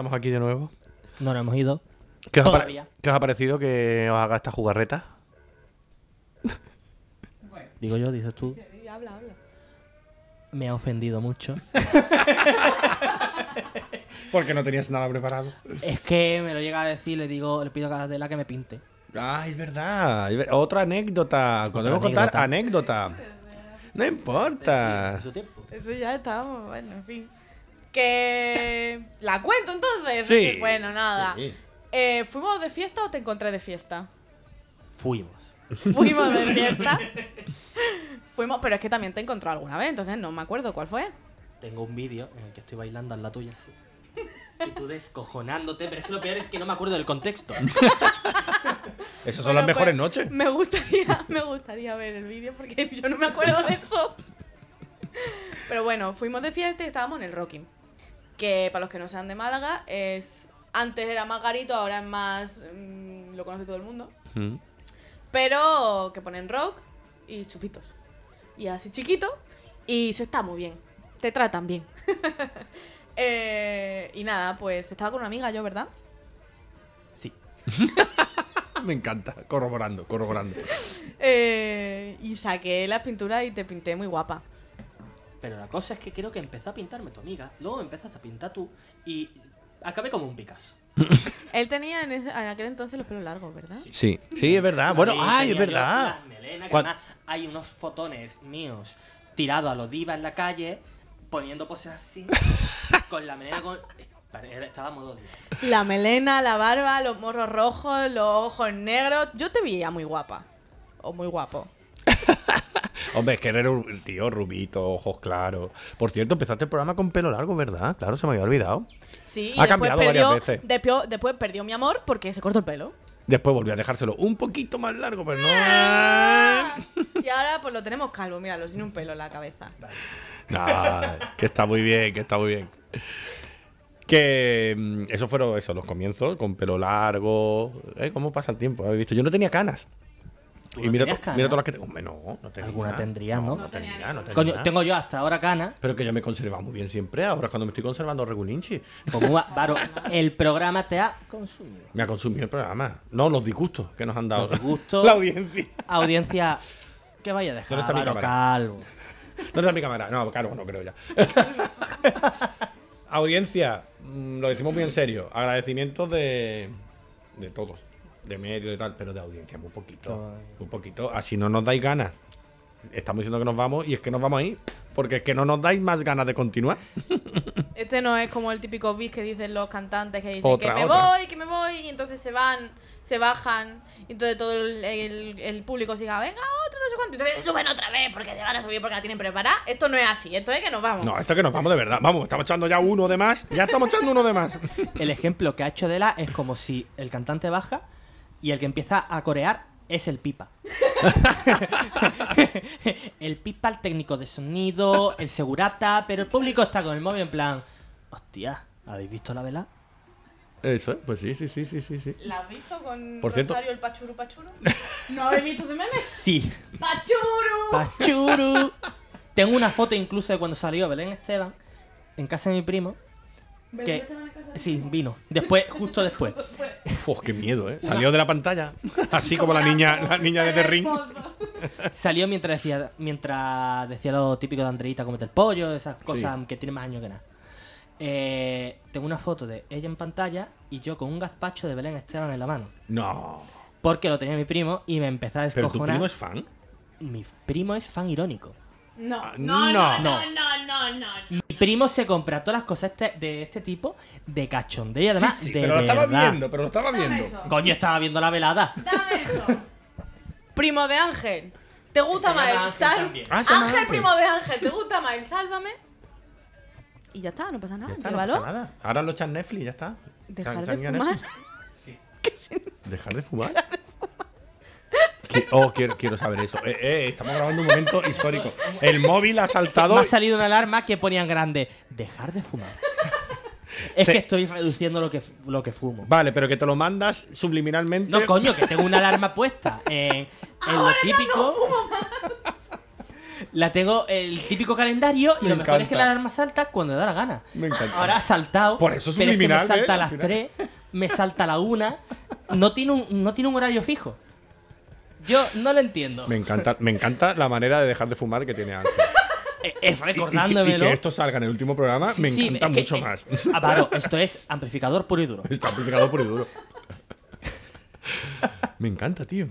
estamos aquí de nuevo. No nos hemos ido. ¿Qué os, Todavía. ¿Qué os ha parecido que os haga esta jugarreta? Bueno. Digo yo, dices tú. Habla, habla. Me ha ofendido mucho. Porque no tenías nada preparado. Es que me lo llega a decir, le digo, le pido a Dela que me pinte. Ah, es verdad. Otra anécdota. Cuando debo contar anécdota. No importa. Eso, eso ya estamos, bueno, en fin. Que la cuento entonces. Sí. Decir, bueno, nada. Sí. Eh, ¿Fuimos de fiesta o te encontré de fiesta? Fuimos. Fuimos de fiesta. Fuimos, pero es que también te encontró alguna vez, entonces no me acuerdo cuál fue. Tengo un vídeo en el que estoy bailando en la tuya, sí. Y tú descojonándote, pero es que lo peor es que no me acuerdo del contexto. Esas son bueno, las mejores pues, noches. Me gustaría, me gustaría ver el vídeo porque yo no me acuerdo de eso. Pero bueno, fuimos de fiesta y estábamos en el Rocking. Que para los que no sean de Málaga, es antes era más garito, ahora es más. Mmm, lo conoce todo el mundo. Mm. Pero que ponen rock y chupitos. Y así chiquito. Y se está muy bien. Te tratan bien. eh, y nada, pues estaba con una amiga yo, ¿verdad? Sí. Me encanta, corroborando, corroborando. eh, y saqué las pinturas y te pinté muy guapa. Pero la cosa es que creo que empezó a pintarme tu amiga, luego me empezaste a pintar tú y acabé como un Picasso. Él tenía en, ese, en aquel entonces los pelos largos, ¿verdad? Sí, sí, es verdad. Bueno, sí, ay, es verdad. Las melenas, que además hay unos fotones míos tirados a los divas en la calle, poniendo poses así, con la melena con... Estaba modo diva. La melena, la barba, los morros rojos, los ojos negros. Yo te veía muy guapa. O muy guapo. Hombre, es que eres un tío rubito, ojos claros. Por cierto, empezaste el programa con pelo largo, ¿verdad? Claro, se me había olvidado. Sí, ha cambiado perdió, varias veces. Después, después perdió mi amor porque se cortó el pelo. Después volvió a dejárselo un poquito más largo, pero no. Y ahora pues lo tenemos calvo, míralo, sin un pelo en la cabeza. Nah, que está muy bien, que está muy bien. Que eso fueron eso, los comienzos, con pelo largo. ¿Eh? ¿Cómo pasa el tiempo? ¿Habéis visto? Yo no tenía canas. Y no mira, to- mira todas las que tengo. Hombre, no, no tenía. Alguna tendría, ¿no? No, no tenía, tenía, no tenía. Coño, tengo yo hasta ahora canas. Pero que yo me he conservado muy bien siempre. Ahora es cuando me estoy conservando regulinchi. Como va, Varo, el programa te ha consumido. Me ha consumido el programa. No, los disgustos que nos han dado. Los disgustos. La audiencia. Audiencia. ¿Qué vaya a dejar? ¿Dónde está Varo, mi cámara? Calvo. ¿Dónde está mi cámara? No, calvo no creo ya. Audiencia, lo decimos muy en serio. Agradecimientos de, de todos. De medio y tal, pero de audiencia, muy poquito. Muy poquito. Así no nos dais ganas. Estamos diciendo que nos vamos y es que nos vamos a ir. Porque es que no nos dais más ganas de continuar. Este no es como el típico beat que dicen los cantantes que dicen otra, que me otra. voy, que me voy, y entonces se van, se bajan, y entonces todo el, el, el público siga, venga, otro, no sé cuánto. Y entonces suben otra vez porque se van a subir porque la tienen preparada. Esto no es así, esto es que nos vamos. No, esto es que nos vamos de verdad. Vamos, estamos echando ya uno de más. Ya estamos echando uno de más. El ejemplo que ha hecho Dela es como si el cantante baja. Y el que empieza a corear es el pipa. El pipa, el técnico de sonido, el segurata, pero el público está con el móvil en plan... Hostia, ¿habéis visto la vela? Eso, pues sí, sí, sí, sí, sí. ¿La has visto con Por Rosario cierto... el Pachuru Pachuru? ¿No habéis visto ese meme? Sí. ¡Pachuru! ¡Pachuru! Tengo una foto incluso de cuando salió Belén Esteban en casa de mi primo. Que, sí, vino. Después, justo después. Uf, qué miedo, ¿eh? Salió de la pantalla. Así como la niña, la niña de The Ring. Salió mientras decía, mientras decía lo típico de Andreita, comete el pollo, esas cosas sí. Que tiene más años que nada. Eh, tengo una foto de ella en pantalla y yo con un gazpacho de Belén Esteban en la mano. No. Porque lo tenía mi primo y me empezó a descojonar. ¿Pero tu primo es fan? Mi primo es fan irónico. No. No, no, no, no, no, no, no. Mi primo se compra todas las cosas este, de este tipo de cachondeo y además sí, sí, de pero verdad. Lo estaba viendo, pero lo estaba Dame viendo. Eso. Coño, estaba viendo la velada. Dame eso. Primo de Ángel. ¿Te gusta más el Sálvame? Ah, Ángel, primo de Ángel. ¿Te gusta más el Sálvame? Y ya está, no pasa nada. Está, llévalo. No pasa nada. Ahora lo echan Netflix, ya está. Dejar de fumar. Sí. ¿Dejar de fumar? Dejar de fumar. Oh, quiero, quiero saber eso. Eh, eh, estamos grabando un momento histórico. El móvil ha saltado. Me ha salido una alarma que ponían grande. Dejar de fumar. Es Se... que estoy reduciendo lo que, lo que fumo. Vale, pero que te lo mandas subliminalmente. No, coño, que tengo una alarma puesta. En, en lo típico. No fumo. La tengo el típico calendario y me lo mejor encanta. Es que la alarma salta cuando da la gana. Me encanta. Ahora ha saltado. Por eso es un criminal. Es que me salta ¿eh? a las tres, me salta a la una. No tiene un, no tiene un horario fijo. Yo no lo entiendo. Me encanta, me encanta la manera de dejar de fumar que tiene Ángel. Es recordándomelo. Y, y, que, y que esto salga en el último programa sí, me sí, encanta mucho que, más. Varo, esto es amplificador puro y duro. Está amplificador puro y duro. Me encanta, tío.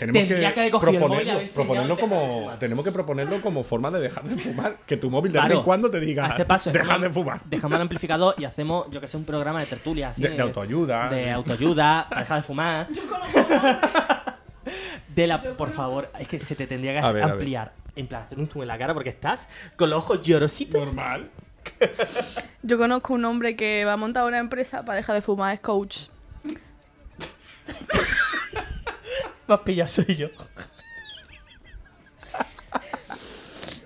Tenemos Tendría que, que proponerlo, proponerlo como, tenemos que proponerlo como forma de dejar de fumar. Que tu móvil de vez en cuando te diga este paso, dejar dejamos, de fumar. Dejamos el amplificador y hacemos, yo que sé, un programa de tertulias así, de, de autoayuda. De autoayuda, para dejar de fumar. Yo de la, por favor, es que se te tendría que ver, ampliar. En plan, hacer un zoom en la cara porque estás con los ojos llorositos. Normal. Yo conozco un hombre que va a montar una empresa para dejar de fumar, es coach. Más pilla soy yo.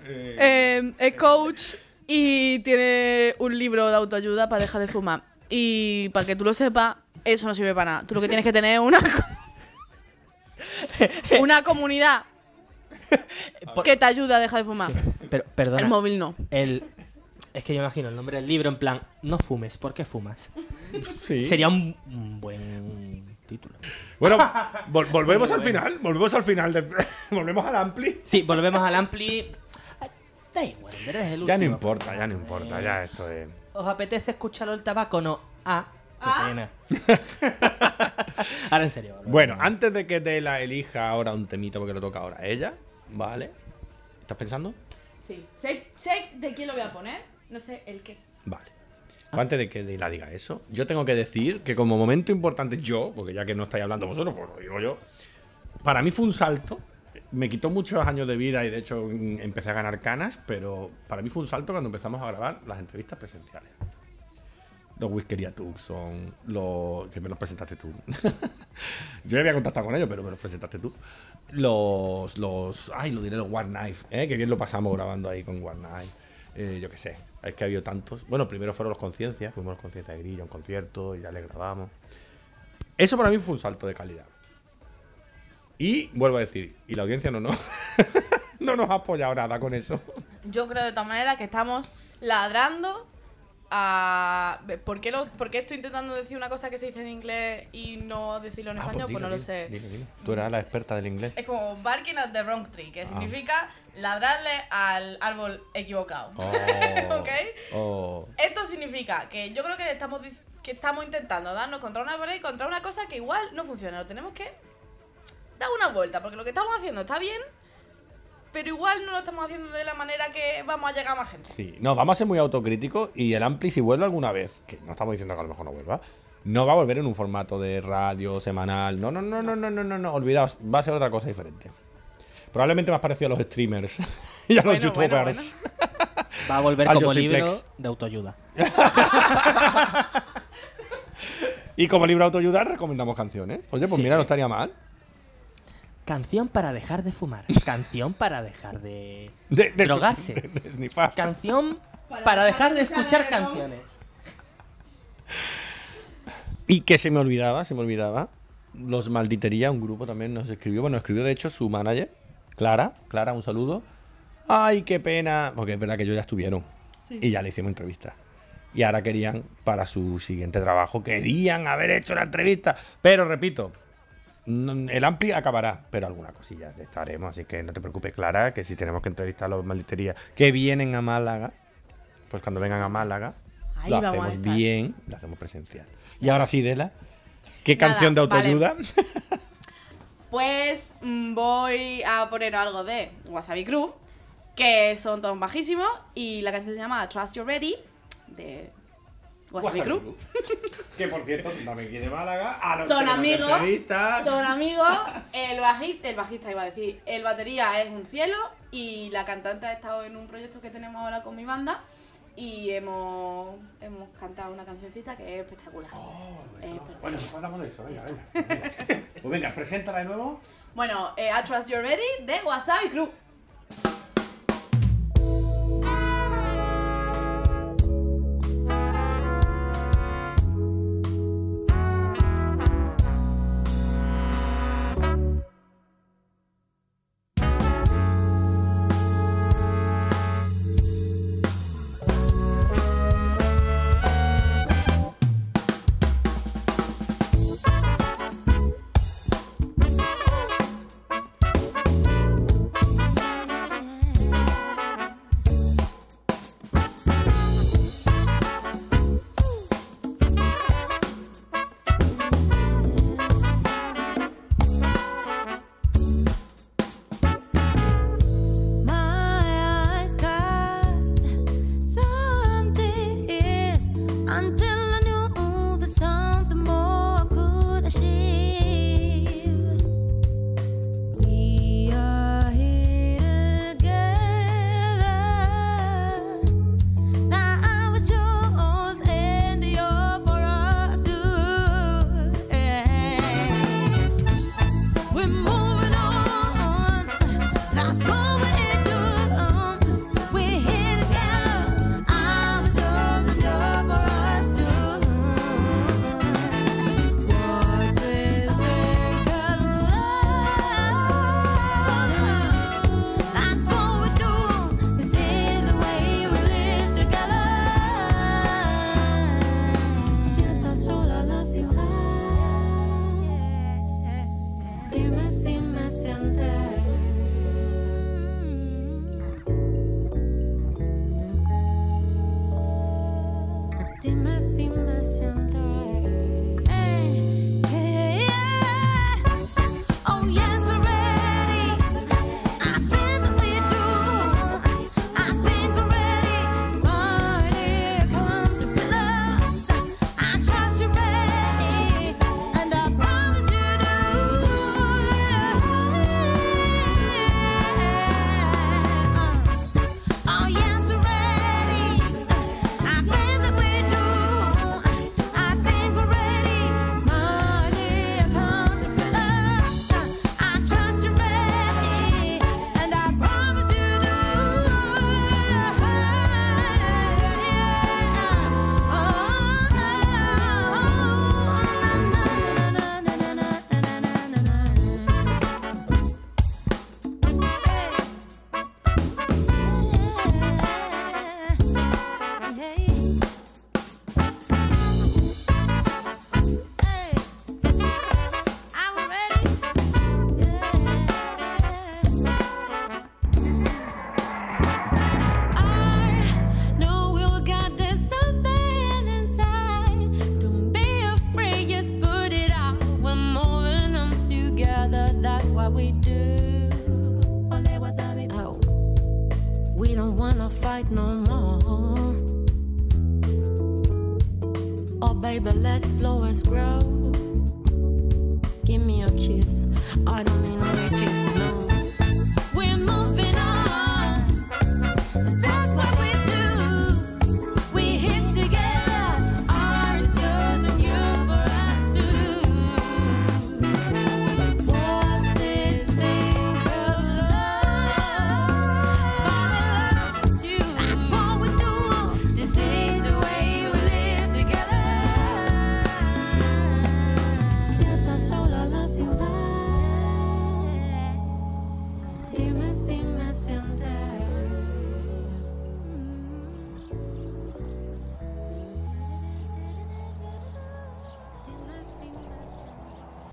eh, es coach y tiene un libro de autoayuda para dejar de fumar. Y para que tú lo sepas, eso no sirve para nada. Tú lo que tienes que tener es una... una comunidad que te ayuda a dejar de fumar. Sí, pero, perdona, el móvil no. El, es que yo imagino el nombre del libro en plan, no fumes, ¿por qué fumas? Sí. Sería un, un buen título. Bueno, vol- volvemos al final, volvemos al final, del, volvemos al ampli. Sí, volvemos al ampli. Da igual, pero es el último. Ya no importa, problema. ya no importa, ya esto es... ¿Os apetece escucharlo el tabaco? No. Ah... ¿Ah? Ahora en serio. Bro. Bueno, antes de que te la elija ahora un temito porque lo toca ahora a ella, ¿vale? ¿Estás pensando? Sí. Sé, sé de quién lo voy a poner, no sé el qué. Vale. Ah. Antes de que la diga eso, yo tengo que decir que como momento importante yo, porque ya que no estáis hablando vosotros, pues lo digo yo, para mí fue un salto. Me quitó muchos años de vida y de hecho empecé a ganar canas, pero para mí fue un salto cuando empezamos a grabar las entrevistas presenciales. Los Whiskería Tux son los que me los presentaste tú. Yo ya había contactado con ellos, pero me los presentaste tú. Los, los, ay, lo diré, los One Knife, ¿eh? Que bien lo pasamos grabando ahí con One Knife. Eh, yo qué sé, es que ha habido tantos. Bueno, primero fueron los Conciencia, fuimos los Conciencia de Grillo, un concierto, y ya le grabamos. Eso para mí fue un salto de calidad. Y vuelvo a decir, y la audiencia no, no, no nos ha apoyado nada con eso. Yo creo de todas maneras que estamos ladrando. A... ¿Por, qué lo... ¿Por qué estoy intentando decir una cosa que se dice en inglés y no decirlo en ah, español? Pues, dilo, pues no dilo, lo sé. Dilo, dilo. Tú eras la experta del inglés. Es como barking at the wrong tree, que ah. significa ladrarle al árbol equivocado. Oh, ¿ok? Oh. Esto significa que yo creo que estamos, que estamos intentando darnos contra una pared y contra una cosa que igual no funciona. Lo tenemos que dar una vuelta, porque lo que estamos haciendo está bien, pero igual no lo estamos haciendo de la manera que vamos a llegar a más gente. Sí, no, vamos a ser muy autocríticos y el Ampli, si vuelve alguna vez, que no estamos diciendo que a lo mejor no vuelva, no va a volver en un formato de radio, semanal, no, no, no, no, no, no, no, no. Olvidaos, va a ser otra cosa diferente. Probablemente más parecido a los streamers y a bueno, los youtubers. Bueno, bueno. Va a volver como libro de autoayuda. Y como libro de autoayuda recomendamos canciones. Oye, pues sí, mira, no estaría mal. Canción para dejar de fumar. Canción para dejar de, de, de drogarse. De, de, de canción para, para dejar de escuchar canciones. Y que se me olvidaba, se me olvidaba. Los Malditería, un grupo también nos escribió. Bueno, escribió de hecho su manager, Clara. Clara, un saludo. Ay, qué pena. Porque es verdad que ellos ya estuvieron. Sí. Y ya le hicimos entrevistas. Y ahora querían, para su siguiente trabajo, querían haber hecho la entrevista. Pero repito... el ampli acabará, pero alguna cosilla estaremos, así que no te preocupes, Clara, que si tenemos que entrevistar a los Malditerías que vienen a Málaga, pues cuando vengan a Málaga ahí lo hacemos bien, lo hacemos presencial. Y ahora sí, Dela, ¿qué Nada, canción de autoayuda? Vale. Pues voy a poner algo de Wasabi Crew, que son todos bajísimos, y la canción se llama Trust You're Ready, de... Wasabi Crew. Crew. Que por cierto, son también aquí de Málaga. A los son, amigos, son amigos. Son amigos. El bajista, el bajista iba a decir, el batería es un cielo. Y la cantante ha estado en un proyecto que tenemos ahora con mi banda. Y hemos, hemos cantado una cancioncita que es espectacular. Oh, eso, eh, espectacular. Bueno, pues hablamos de eso. Venga, eso. venga. venga. Pues venga, preséntala de nuevo. Bueno, eh, I Trust You're Ready de Wasabi Crew. until I knew there's something more I could achieve. We are here together. Now I was yours and you're for us too. Yeah. We're moving on. That's what.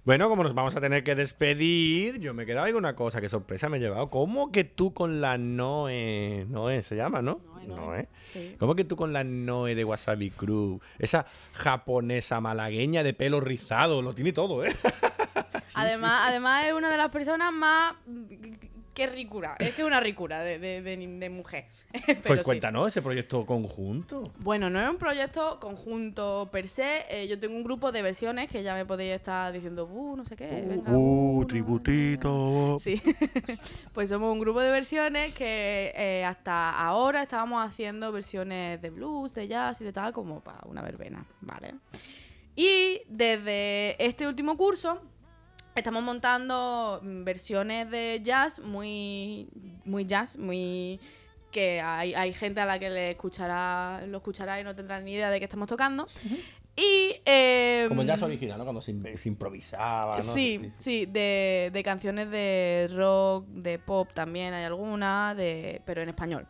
Bueno, como nos vamos a tener que despedir, yo me he quedado ahí con una cosa, qué sorpresa me he llevado. ¿Cómo que tú con la Noe? Noe se llama, ¿no? Noe. Noe. Sí. ¿Cómo que tú con la Noe de Wasabi Crew? Esa japonesa malagueña de pelo rizado, lo tiene todo, ¿eh? Sí, además, sí. además es una de las personas más... Qué ricura, es que es una ricura de, de, de, de mujer. Pero pues cuéntanos, sí. Ese proyecto conjunto. Bueno, no es un proyecto conjunto per se. Eh, yo tengo un grupo de versiones que ya me podéis estar diciendo, uh, no sé qué. Venga, uh, uh, tributito. Sí, pues somos un grupo de versiones que eh, hasta ahora estábamos haciendo versiones de blues, de jazz y de tal, como para una verbena, ¿vale? Y desde este último curso... Estamos montando versiones de jazz, muy, muy jazz, muy que hay, hay gente a la que le escuchará, lo escuchará y no tendrá ni idea de qué estamos tocando. Uh-huh. Y eh, como el jazz original, ¿no? Cuando se, se improvisaba, ¿no? Sí, sí, sí. sí de, de canciones de rock, de pop también hay algunas, de, pero en español.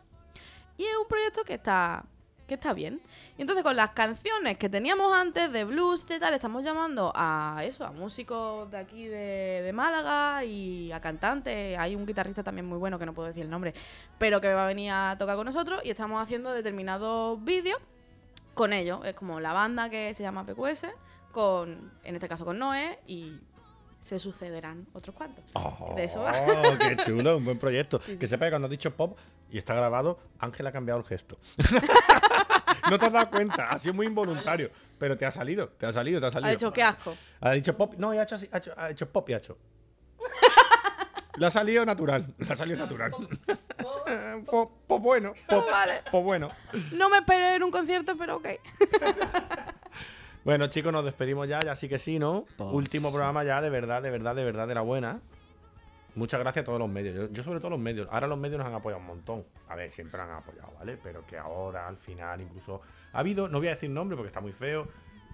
Y es un proyecto que está... que está bien. Y entonces con las canciones que teníamos antes de blues, de tal, estamos llamando a eso, a músicos de aquí de, de Málaga y a cantantes. Hay un guitarrista también muy bueno que no puedo decir el nombre, pero que va a venir a tocar con nosotros y estamos haciendo determinados vídeos con ellos. Es como la banda que se llama P Q S, con, en este caso con Noe y... se sucederán otros cuantos. Oh, de eso va. ¡Qué chulo! Un buen proyecto. Sí, sí. Que sepa que cuando has dicho pop y está grabado, Ángel ha cambiado el gesto. No te has dado cuenta, ha sido muy involuntario. Pero te ha salido, te ha salido, te ha salido. Ha dicho, qué asco. Ha dicho pop. No, ha hecho, ha hecho, ha hecho pop y ha hecho. Le ha salido natural, le ha salido natural. Pues bueno, pues bueno. No me esperé en un concierto, pero ok. Bueno, chicos, nos despedimos ya, ya sí que sí, ¿no? Pues último sí. Programa ya, de verdad, de verdad, de verdad, de la buena. Muchas gracias a todos los medios. Yo, yo sobre todo los medios. Ahora los medios nos han apoyado un montón. A ver, siempre han apoyado, ¿vale? Pero que ahora, al final, incluso... Ha habido, no voy a decir nombre porque está muy feo,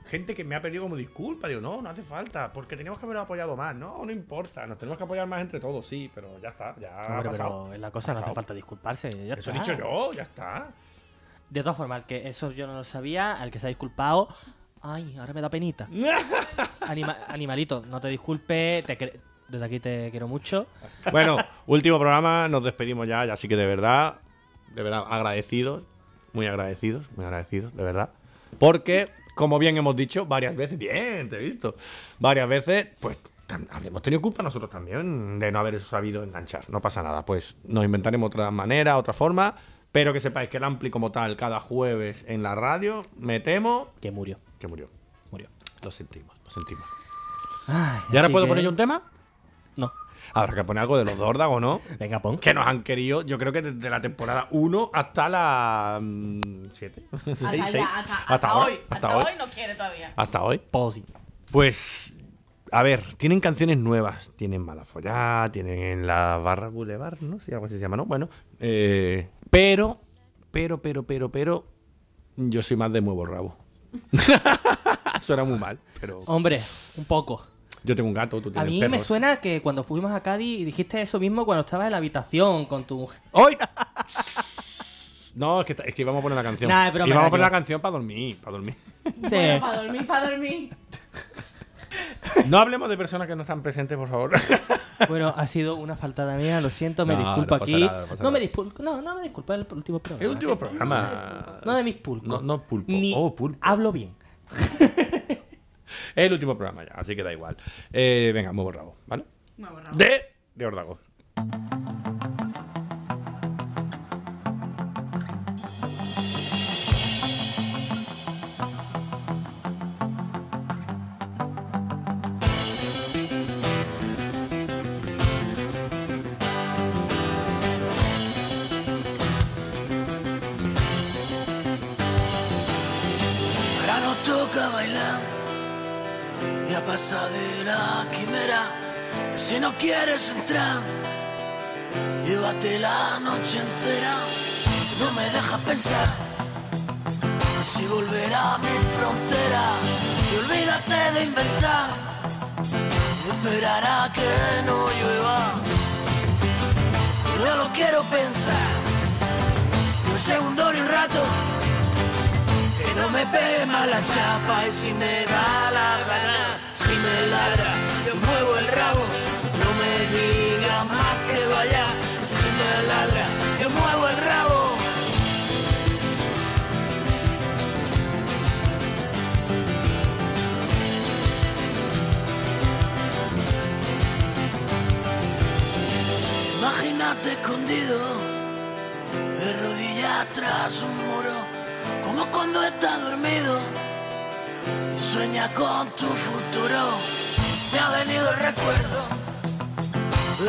gente que me ha pedido como disculpa. Digo, no, no hace falta, porque teníamos que haber apoyado más. No, no importa. Nos tenemos que apoyar más entre todos, sí. Pero ya está, ya ha pasado. Pero en la cosa no hace falta disculparse. Ya está. Eso he dicho yo, ya está. De todas formas, que eso yo no lo sabía, al que se ha disculpado... Ay, ahora me da penita. Anima, animalito, no te disculpes. Te cre- Desde aquí te quiero mucho. Bueno, último programa. Nos despedimos ya. Ya sí que de verdad, de verdad, agradecidos. Muy agradecidos, muy agradecidos, de verdad. Porque, como bien hemos dicho varias veces, bien, te he visto, varias veces, pues hemos tenido culpa nosotros también de no haber sabido enganchar. No pasa nada. Pues nos inventaremos otra manera, otra forma. Pero que sepáis que el Ampli como tal, cada jueves en la radio, me temo que murió. Que murió. Murió. Lo sentimos, lo sentimos. Ay, ¿y ahora puedo que... poner yo un tema? No. Habrá que poner algo de los Órdago, ¿no? Venga, pon. Que nos han querido, yo creo que desde la temporada uno hasta la... siete. Um, hasta, hasta, hasta, hasta hoy. hoy. Hasta, hasta hoy. hoy no quiere todavía. Hasta hoy. Pues, pues, a ver, tienen canciones nuevas. Tienen Malafollá, tienen la Barra Boulevard, ¿no? Si algo así se llama, ¿no? Bueno, eh, pero, pero, pero, pero, pero, yo soy más de Muevo el Rabo. Suena muy mal, pero... Hombre, un poco. Yo tengo un gato, tú tienes perros. A mí perros. Me suena que cuando fuimos a Cádiz dijiste eso mismo cuando estabas en la habitación con tu mujer. ¡Ay! No, es que, es que íbamos a poner la canción. Nah, íbamos a poner la canción para dormir, para dormir. Sí. Bueno, para dormir, para dormir. No hablemos de personas que no están presentes, por favor. Bueno, ha sido una faltada mía, lo siento, me no, disculpo no aquí. Nada, no, no me disculpo, no, no me disculpo el último programa. El último programa. No de mis pulpos. No, no pulpo. Ni oh, pulpo. Hablo bien. El último programa ya, así que da igual. Eh, venga, Muevo el Rabo, ¿vale? Muevo el Rabo. De, de Órdago. De la quimera, que si no quieres entrar, llévate la noche entera. No me dejas pensar si volverá a mi frontera. Y olvídate de inventar, esperará que no llueva. No lo quiero pensar, ni un segundo ni un rato. Que no me pegue más la chapa y si me da la gana. Si me ladra, yo muevo el rabo, no me digas más que vaya. Si me ladra, yo muevo el rabo. Imagínate escondido, de rodillas tras un muro, como cuando estás dormido. Sueña con tu futuro. Me ha venido el recuerdo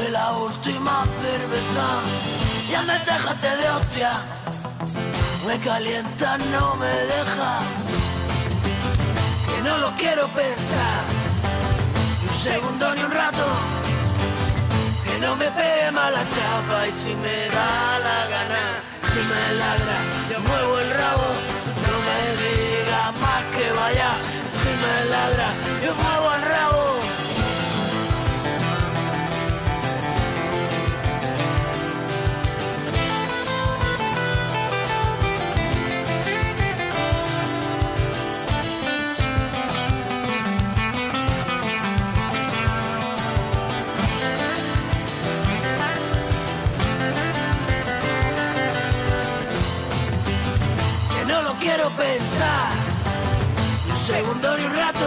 de la última cerveza. Y anda, déjate de hostia. Me calienta, no me deja. Que no lo quiero pensar, ni un segundo ni un rato. Que no me pegue más la chapa. Y si me da la gana, si me ladra, yo muevo el rabo. No me digas más que vaya. Si me ladra, yo muevo el rabo. Que no lo quiero pensar. Segundo ni un rato,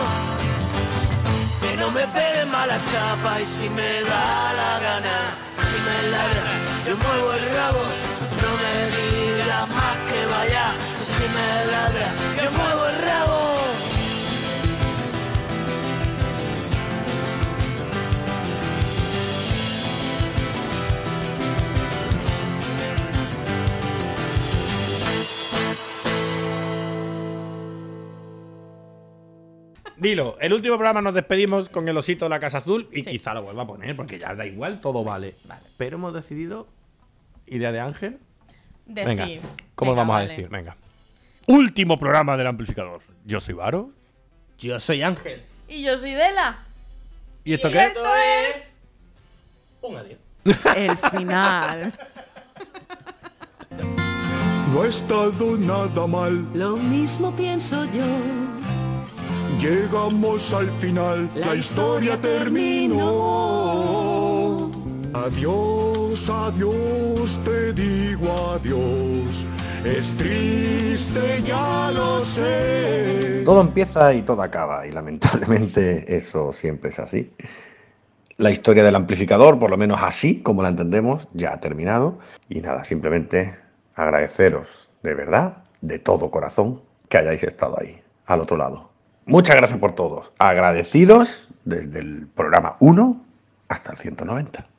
que no me pegue mala chapa. Y si me da la gana, si me ladra, yo muevo el rabo. No me digas más que vaya. Si me ladra, que muevo el rabo. Dilo, el último programa nos despedimos con el osito de la Casa Azul y sí, quizá lo vuelva a poner porque ya da igual, todo vale. Vale. Pero hemos decidido, idea de Ángel, decir. Venga, ¿cómo venga, vamos vale. a decir? Venga. Último programa del Amplificador. Yo soy Varo. Yo soy Ángel. Y yo soy Dela. ¿Y esto y qué? Esto es... Un adiós. El final. No he estado nada mal. Lo mismo pienso yo. Llegamos al final, la, la historia, historia terminó. Adiós, adiós, te digo adiós. Es triste, ya lo sé. Todo empieza y todo acaba, y lamentablemente eso siempre es así. La historia del amplificador, por lo menos así como la entendemos, ya ha terminado. Y nada, simplemente agradeceros de verdad, de todo corazón, que hayáis estado ahí, al otro lado. Muchas gracias por todos. Agradecidos desde el programa uno hasta el ciento noventa.